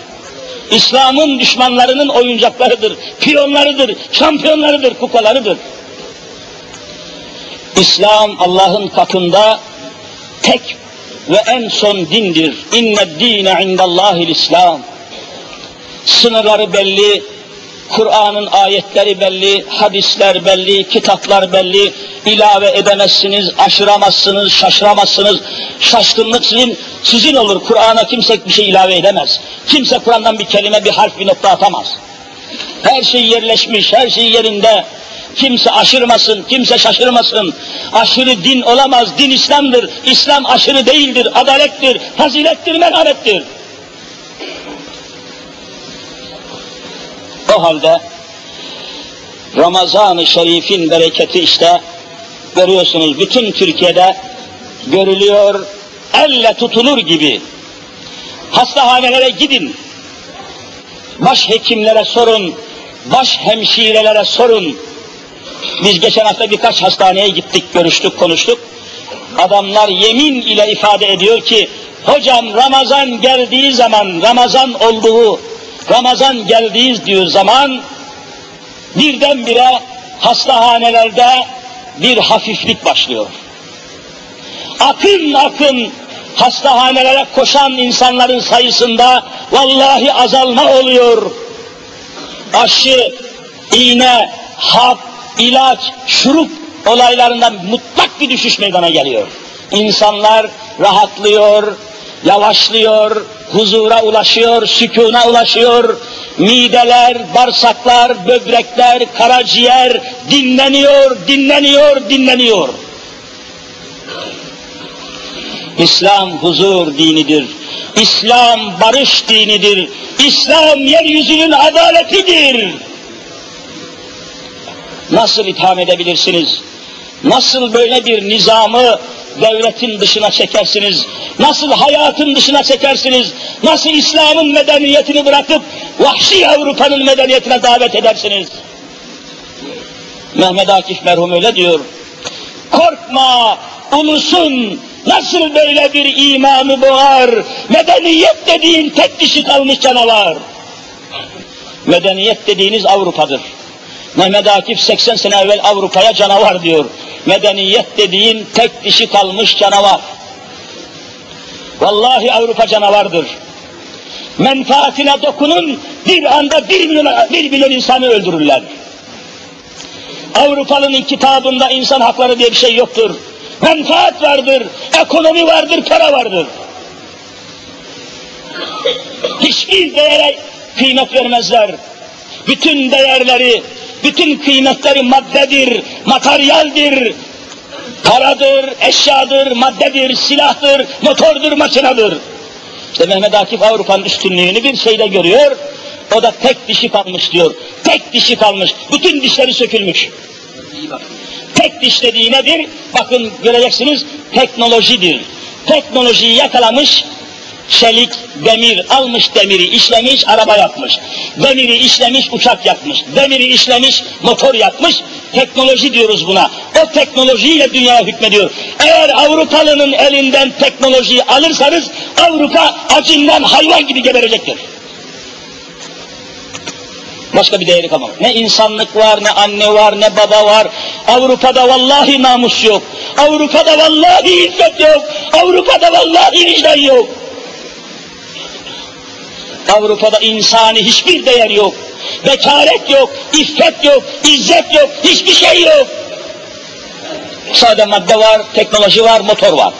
İslam'ın düşmanlarının oyuncaklarıdır, piyonlarıdır, şampiyonlarıdır, kupalarıdır. İslam Allah'ın katında tek ve en son dindir. İnned dîne indallâhil İslam. Sınırları belli, Kur'an'ın ayetleri belli, hadisler belli, kitaplar belli. İlave edemezsiniz, aşıramazsınız, şaşıramazsınız. Şaşkınlık sizin olur. Kur'an'a kimse bir şey ilave edemez. Kimse Kur'an'dan bir kelime, bir harf, bir nokta atamaz. Her şey yerleşmiş, her şey yerinde. Kimse aşırmasın, kimse şaşırmasın. Aşırı din olamaz, din İslam'dır. İslam aşırı değildir, adalettir, fazilettir, merhamettir. O halde Ramazan-ı Şerif'in bereketi işte görüyorsunuz bütün Türkiye'de görülüyor, elle tutulur gibi. Hastahanelere gidin, başhekimlere sorun, başhemşirelere sorun. Biz geçen hafta birkaç hastaneye gittik, görüştük, konuştuk. Adamlar yemin ile ifade ediyor ki, hocam Ramazan geldiği zaman, Ramazan geldiğiz diyor zaman, birdenbire hastahanelerde bir hafiflik başlıyor. Akın akın hastahanelere koşan insanların sayısında vallahi azalma oluyor. Aşı, iğne, hap, ilaç, şurup olaylarından mutlak bir düşüş meydana geliyor. İnsanlar rahatlıyor, yavaşlıyor, huzura ulaşıyor, sükûna ulaşıyor. Mideler, bağırsaklar, böbrekler, karaciğer dinleniyor. İslam huzur dinidir. İslam barış dinidir. İslam yeryüzünün adaletidir. Nasıl itham edebilirsiniz? Nasıl böyle bir nizamı devletin dışına çekersiniz? Nasıl hayatın dışına çekersiniz? Nasıl İslam'ın medeniyetini bırakıp vahşi Avrupa'nın medeniyetine davet edersiniz? Mehmet Akif merhum öyle diyor. Korkma ulusun nasıl böyle bir imanı boğar? Medeniyet dediğin tek kişi kalmış canavar. Medeniyet dediğiniz Avrupa'dır. Mehmet Akif 80 sene evvel Avrupa'ya canavar diyor. Medeniyet dediğin tek dişi kalmış canavar. Vallahi Avrupa canavardır. Menfaatine dokunun, bir anda 1 milyon insanı öldürürler. Avrupa'nın kitabında insan hakları diye bir şey yoktur. Menfaat vardır, ekonomi vardır, para vardır. Hiçbir değere kıymet vermezler. Bütün değerleri, bütün kıymetleri maddedir, materyaldir, paradır, eşyadır, maddedir, silahtır, motordur, makinedir. İşte Mehmet Akif Avrupa'nın üstünlüğünü bir şeyde görüyor, o da tek dişi kalmış diyor. Tek dişi kalmış, bütün dişleri sökülmüş. Tek diş dediği nedir? Bakın göreceksiniz, teknolojidir. Teknolojiyi yakalamış, çelik, demir, almış demiri işlemiş, araba yapmış. Demiri işlemiş, uçak yapmış. Demiri işlemiş, motor yapmış. Teknoloji diyoruz buna. O teknolojiyle dünya hükmediyor. Eğer Avrupalının elinden teknolojiyi alırsanız, Avrupa acından hayvan gibi geberecektir. Başka bir değeri kalmadı. Ne insanlık var, ne anne var, ne baba var. Avrupa'da vallahi namus yok. Avrupa'da vallahi iffet yok. Avrupa'da vallahi vicdan yok. Avrupa'da insani hiçbir değer yok. Bekaret yok, iffet yok, izzet yok, hiçbir şey yok. Sade madde var, teknoloji var, motor var.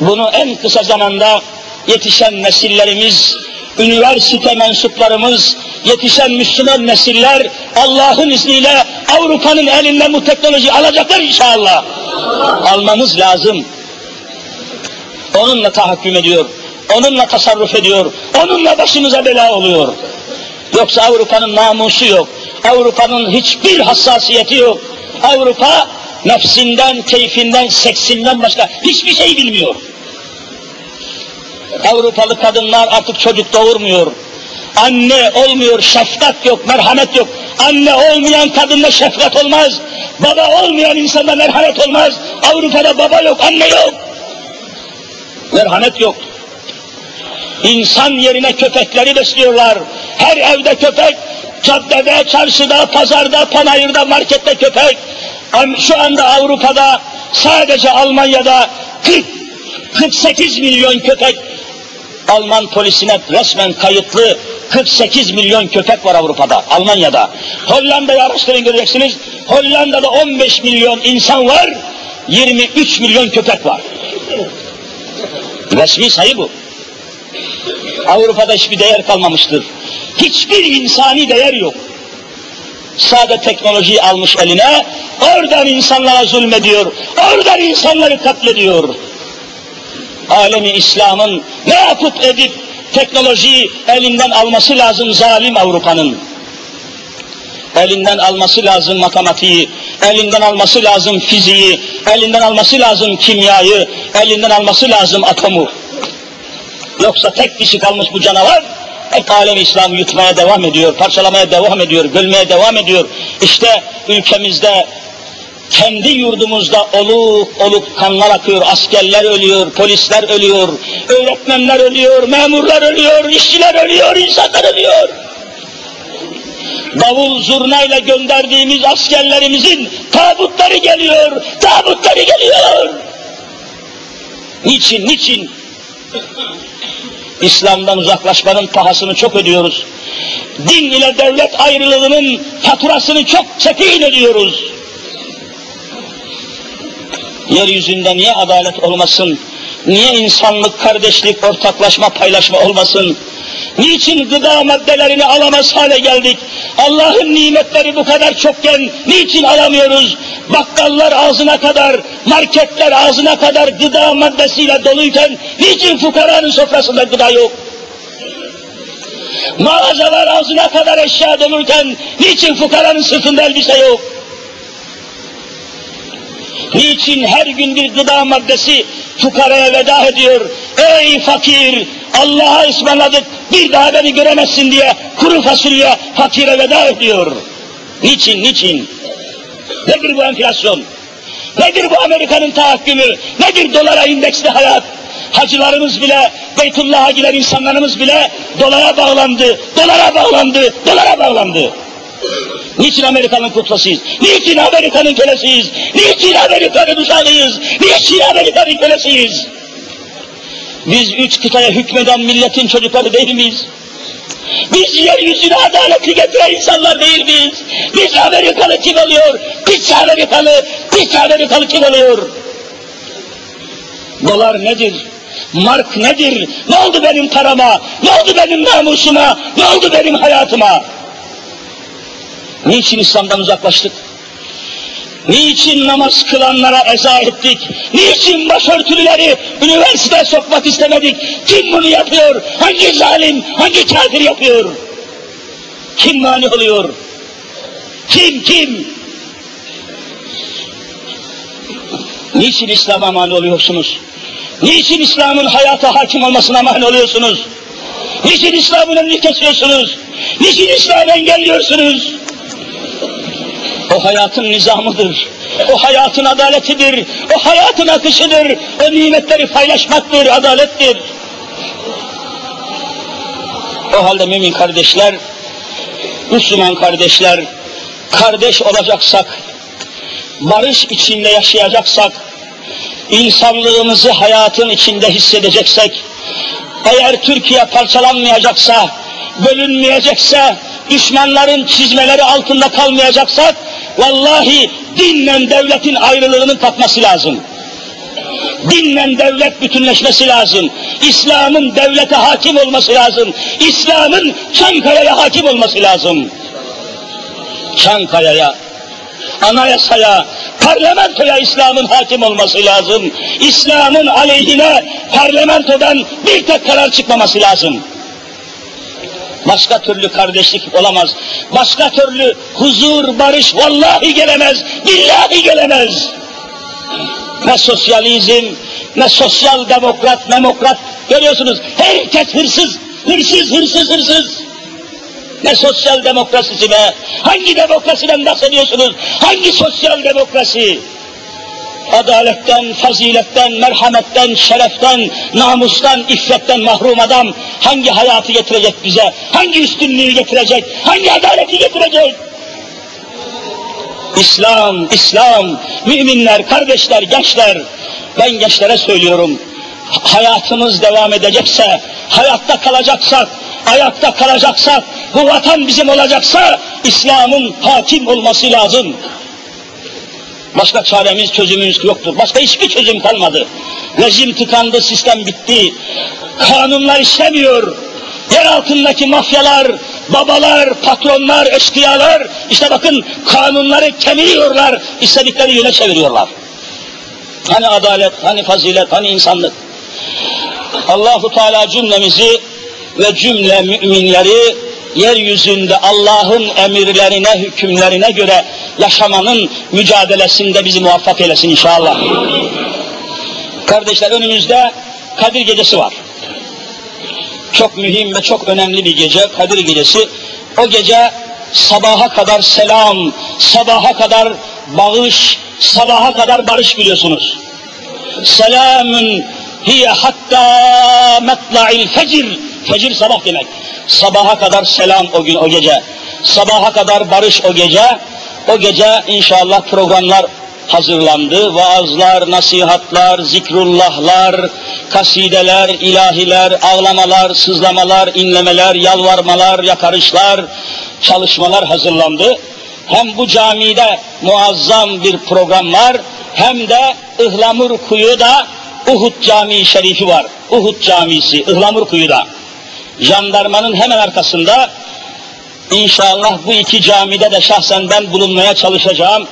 Bunu en kısa zamanda yetişen nesillerimiz, üniversite mensuplarımız, yetişen Müslüman nesiller Allah'ın izniyle Avrupa'nın elinden bu teknolojiyi alacaklar inşallah. Almamız lazım. Onunla tahakküm ediyor, onunla tasarruf ediyor, onunla başımıza bela oluyor. Yoksa Avrupa'nın namusu yok, Avrupa'nın hiçbir hassasiyeti yok. Avrupa nefsinden, keyfinden, seksinden başka hiçbir şey bilmiyor. Avrupalı kadınlar artık çocuk doğurmuyor. Anne olmuyor, şefkat yok, merhamet yok. Anne olmayan kadında şefkat olmaz. Baba olmayan insanda merhamet olmaz. Avrupa'da baba yok, anne yok. Merhamet yok. İnsan yerine köpekleri besliyorlar. Her evde köpek, caddede, çarşıda, pazarda, panayırda, markette köpek. Şu anda Avrupa'da, sadece Almanya'da 48 milyon köpek, Alman polisine resmen kayıtlı 48 milyon köpek var Avrupa'da, Almanya'da. Hollanda'yı araştırın göreceksiniz, Hollanda'da 15 milyon insan var, 23 milyon köpek var. Resmi sayı bu. Avrupa'da hiçbir değer kalmamıştır. Hiçbir insani değer yok. Sade teknolojiyi almış eline, oradan insanlara zulmediyor, oradan insanları katlediyor. Alemi İslam'ın ne yapıp edip teknolojiyi elinden alması lazım zalim Avrupa'nın. Elinden alması lazım matematiği, elinden alması lazım fiziği, elinden alması lazım kimyayı, elinden alması lazım atomu. Yoksa tek kişi kalmış bu canavar, alemi İslam'ı yutmaya devam ediyor, parçalamaya devam ediyor, bölmeye devam ediyor. İşte ülkemizde, kendi yurdumuzda olup olup kanlar akıyor, askerler ölüyor, polisler ölüyor, öğretmenler ölüyor, memurlar ölüyor, işçiler ölüyor, insanlar ölüyor. Davul zurnayla gönderdiğimiz askerlerimizin tabutları geliyor, tabutları geliyor. Niçin, niçin? İslam'dan uzaklaşmanın pahasını çok ödüyoruz. Din ile devlet ayrılığının faturasını çok çetin ödüyoruz. Yeryüzünde niye adalet olmasın? Niye insanlık, kardeşlik, ortaklaşma, paylaşma olmasın? Niçin gıda maddelerini alamaz hale geldik? Allah'ın nimetleri bu kadar çokken niçin alamıyoruz? Bakkallar ağzına kadar, marketler ağzına kadar gıda maddesiyle doluyken niçin fukaranın sofrasında gıda yok? Mağazalar ağzına kadar eşya dolurken niçin fukaranın sırtında elbise yok? Niçin her gün bir gıda maddesi fukaraya veda ediyor? Ey fakir, Allah'a ısmarladık, bir daha beni göremezsin diye kuru fasulye fakire veda ediyor. Niçin, niçin? Nedir bu enflasyon? Nedir bu Amerika'nın tahakkümü? Nedir dolara indeksli hayat? Hacılarımız bile, Beytullah'a giden insanlarımız bile dolara bağlandı, dolara bağlandı, dolara bağlandı. Niçin Amerika'nın kutlasıyız? Niçin Amerika'nın kölesiyiz? Niçin Amerika'nın uşağıyız? Niçin Amerika'nın kölesiyiz? Biz üç kıtaya hükmeden milletin çocukları değil miyiz? Biz yeryüzüne adaleti getiren insanlar değil miyiz? Biz Amerikalı kim oluyor? Biz Amerikalı, biz Amerikalı kim oluyor? Dolar nedir? Mark nedir? Ne oldu benim parama? Ne oldu benim namusuma? Ne oldu benim hayatıma? Niçin İslam'dan uzaklaştık? Niçin namaz kılanlara eza ettik? Niçin başörtülüleri üniversiteye sokmak istemedik? Kim bunu yapıyor? Hangi zalim, hangi kafir yapıyor? Kim mani oluyor? Kim, kim? Niçin İslam'a mani oluyorsunuz? Niçin İslam'ın hayata hakim olmasına mani oluyorsunuz? Niçin İslam'ın önünü kesiyorsunuz? Niçin İslam'ı engelliyorsunuz? O hayatın nizamıdır, o hayatın adaletidir, o hayatın akışıdır, o nimetleri paylaşmaktır, adalettir. O halde mümin kardeşler, Müslüman kardeşler, kardeş olacaksak, barış içinde yaşayacaksak, insanlığımızı hayatın içinde hissedeceksek, Eğer Türkiye parçalanmayacaksa, bölünmeyecekse, düşmanların çizmeleri altında kalmayacaksak, vallahi dinle devletin ayrılığının kopması lazım. Dinle devlet bütünleşmesi lazım. İslam'ın devlete hakim olması lazım. İslam'ın Çankaya'ya hakim olması lazım. Çankaya'ya, anayasaya, parlamentoya İslam'ın hakim olması lazım. İslam'ın aleyhine parlamentodan bir tek karar çıkmaması lazım. Başka türlü kardeşlik olamaz. Başka türlü huzur, barış vallahi gelemez, billahi gelemez. Ne sosyalizm, ne sosyal demokrat, memokrat, görüyorsunuz herkes hırsız, hırsız, hırsız, hırsız. Ne sosyal demokrasisi be? Hangi demokrasiden bahsediyorsunuz? Hangi sosyal demokrasi? Adaletten, faziletten, merhametten, şereften, namustan, iffetten mahrum adam hangi hayatı getirecek bize? Hangi üstünlüğü getirecek? Hangi adaleti getirecek? İslam, İslam, müminler, kardeşler, gençler, ben gençlere söylüyorum, hayatımız devam edecekse, hayatta kalacaksak, ayakta kalacaksak, bu vatan bizim olacaksa, İslam'ın hakim olması lazım. Başka çaremiz, çözümümüz yoktur. Başka hiçbir çözüm kalmadı. Rejim tıkandı, sistem bitti. Kanunlar işlemiyor. Yer altındaki mafyalar, babalar, patronlar, eşkıyalar, işte bakın kanunları kemiriyorlar, istedikleri yöne çeviriyorlar. Hani adalet, hani fazilet, hani insanlık. Allahu Teala cümlemizi ve cümle müminleri yeryüzünde Allah'ın emirlerine, hükümlerine göre yaşamanın mücadelesinde bizi muvaffak eylesin inşallah. Kardeşler, önümüzde Kadir Gecesi var. Çok mühim ve çok önemli bir gece, Kadir Gecesi. O gece sabaha kadar selam, sabaha kadar bağış, sabaha kadar barış biliyorsunuz. Selamün hiye hatta matla'il fecr. Fecir sabah demek. Sabaha kadar selam o gün, o gece. Sabaha kadar barış o gece. O gece inşallah programlar hazırlandı. Vaazlar, nasihatlar, zikrullahlar, kasideler, ilahiler, ağlamalar, sızlamalar, inlemeler, yalvarmalar, yakarışlar, çalışmalar hazırlandı. Hem bu camide muazzam bir program var, hem de Ihlamurkuyu'da Uhud Camii Şerifi var. Uhud Camisi Ihlamurkuyu'da. Jandarmanın hemen arkasında. İnşallah bu iki camide de şahsen ben bulunmaya çalışacağım.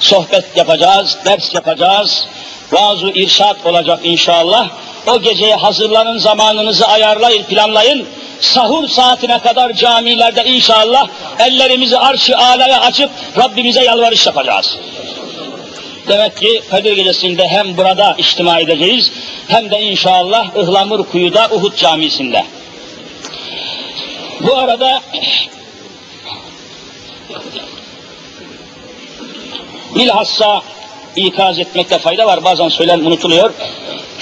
Sohbet yapacağız, ders yapacağız. Vaaz-ı irşat olacak inşallah. O geceye hazırlanın, zamanınızı ayarlayın, planlayın. Sahur saatine kadar camilerde inşallah ellerimizi arş-ı alaya açıp Rabbimize yalvarış yapacağız. Demek ki Kadir Gecesi'nde hem burada içtima edeceğiz, hem de inşallah Ihlamurkuyu'da Uhud Camisi'nde. Bu arada bilhassa ikaz etmekte fayda var, bazen söylen unutuluyor.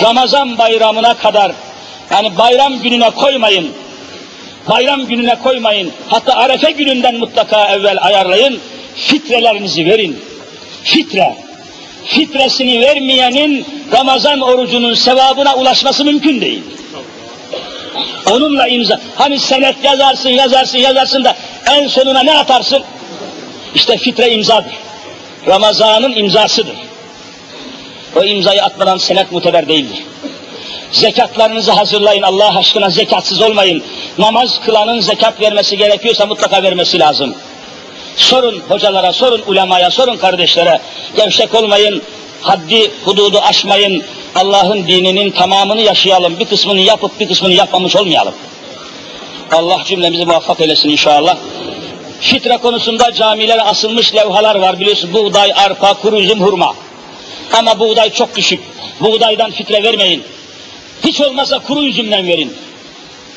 Ramazan bayramına kadar, yani bayram gününe koymayın, bayram gününe koymayın, hatta Arefe gününden mutlaka evvel ayarlayın, fitrelerinizi verin. Fitre, fitresini vermeyenin Ramazan orucunun sevabına ulaşması mümkün değil. Onunla imza. Hani senet yazarsın, yazarsın, yazarsın da en sonuna ne atarsın? İşte fitre imzadır. Ramazan'ın imzasıdır. O imzayı atmadan senet muteber değildir. Zekatlarınızı hazırlayın, Allah aşkına zekatsız olmayın. Namaz kılanın zekat vermesi gerekiyorsa mutlaka vermesi lazım. Sorun hocalara, sorun ulemaya, sorun kardeşlere. Gevşek olmayın, haddi hududu aşmayın. Allah'ın dininin tamamını yaşayalım, bir kısmını yapıp bir kısmını yapmamış olmayalım. Allah cümlemizi muvaffak eylesin inşallah. Fitre konusunda camilere asılmış levhalar var biliyorsunuz. Buğday, arpa, kuru üzüm, hurma. Ama buğday çok düşük. Buğdaydan fitre vermeyin. Hiç olmazsa kuru üzümden verin.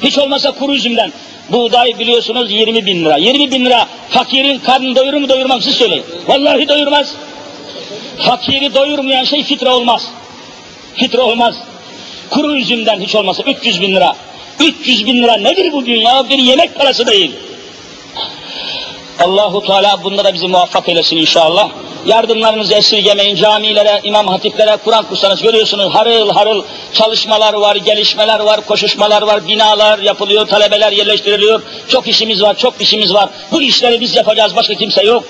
Hiç olmazsa kuru üzümden. Buğday biliyorsunuz 20.000 lira. 20.000 lira fakirin karnını doyurur mu doyurmam siz söyleyin. Vallahi doyurmaz. Fakiri doyurmayan şey fitre olmaz. Fitre olmaz. Kuru üzümden hiç olmazsa 300.000 lira. 300.000 lira nedir bugün ya? Bir yemek parası değil. Allahu Teala bunlara bizi muvaffak eylesin inşallah. Yardımlarınızı esirgemeyin. Camilere, imam hatiplere Kur'an kursanız görüyorsunuz harıl harıl çalışmalar var, gelişmeler var, koşuşmalar var, binalar yapılıyor, talebeler yerleştiriliyor. Çok işimiz var, çok işimiz var. Bu işleri biz yapacağız, başka kimse yok.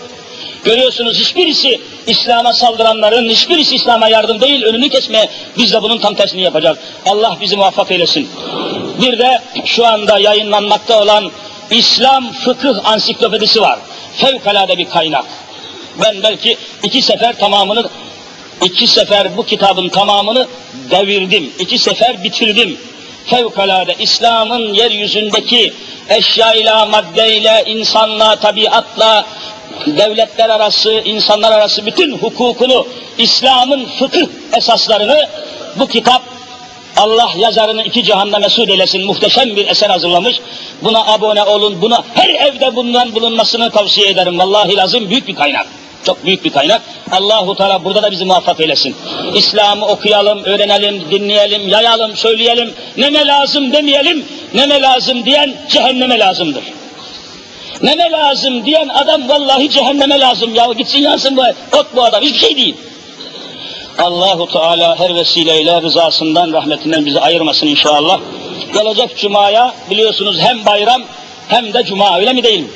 Görüyorsunuz hiçbirisi İslam'a saldıranların, hiçbirisi İslam'a yardım değil, önünü kesmeye, biz de bunun tam tersini yapacağız. Allah bizi muvaffak eylesin. Bir de şu anda yayınlanmakta olan İslam Fıkıh Ansiklopedisi var. Fevkalade bir kaynak. Ben belki iki sefer bu kitabın tamamını devirdim. 2 sefer bitirdim. Fevkalade İslam'ın yeryüzündeki eşyayla, maddeyle, insanla, tabiatla, devletler arası, insanlar arası bütün hukukunu, İslam'ın fıkıh esaslarını bu kitap, Allah yazarını 2 cihanda mesut eylesin, muhteşem bir eser hazırlamış. Buna abone olun, buna her evde bundan bulunmasını tavsiye ederim. Vallahi lazım, büyük bir kaynak. Çok büyük bir kaynak. Allahu Teala burada da bizi muvaffak eylesin. İslam'ı okuyalım, öğrenelim, dinleyelim, yayalım, söyleyelim. Neme lazım demeyelim, neme lazım diyen cehenneme lazımdır. Neme lazım diyen adam vallahi cehenneme lazım. Ya gitsin yansın bu, ot bu adam, hiçbir şey değil. Allahu Teala her vesileyle rızasından, rahmetinden bizi ayırmasın inşallah. Gelecek cumaya biliyorsunuz hem bayram hem de cuma, öyle mi değil mi?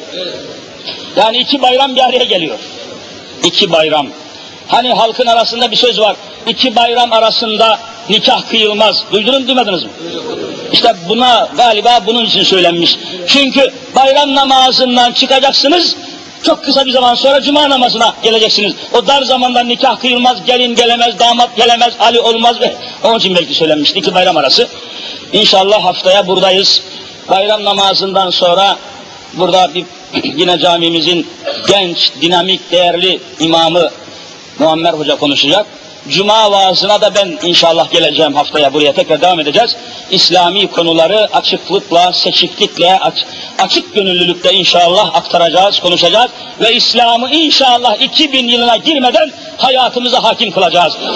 Yani 2 bayram bir araya geliyor. 2 bayram. Hani halkın arasında bir söz var. 2 bayram arasında nikah kıyılmaz. Duydunuz, duymadınız mı? İşte buna galiba bunun için söylenmiş. Çünkü bayram namazından çıkacaksınız, çok kısa bir zaman sonra cuma namazına geleceksiniz. O dar zamanda nikah kıyılmaz, gelin gelemez, damat gelemez, Ali olmaz ve onun için belki söylenmişti 2 bayram arası. İnşallah haftaya buradayız. Bayram namazından sonra burada bir yine camimizin genç, dinamik, değerli imamı Muammer Hoca konuşacak. Cuma vaazına da ben inşallah geleceğim haftaya, buraya tekrar devam edeceğiz. İslami konuları açıklıkla, seçiklikle, açık gönüllülükle inşallah aktaracağız, konuşacağız. Ve İslam'ı inşallah 2000 yılına girmeden hayatımıza hakim kılacağız.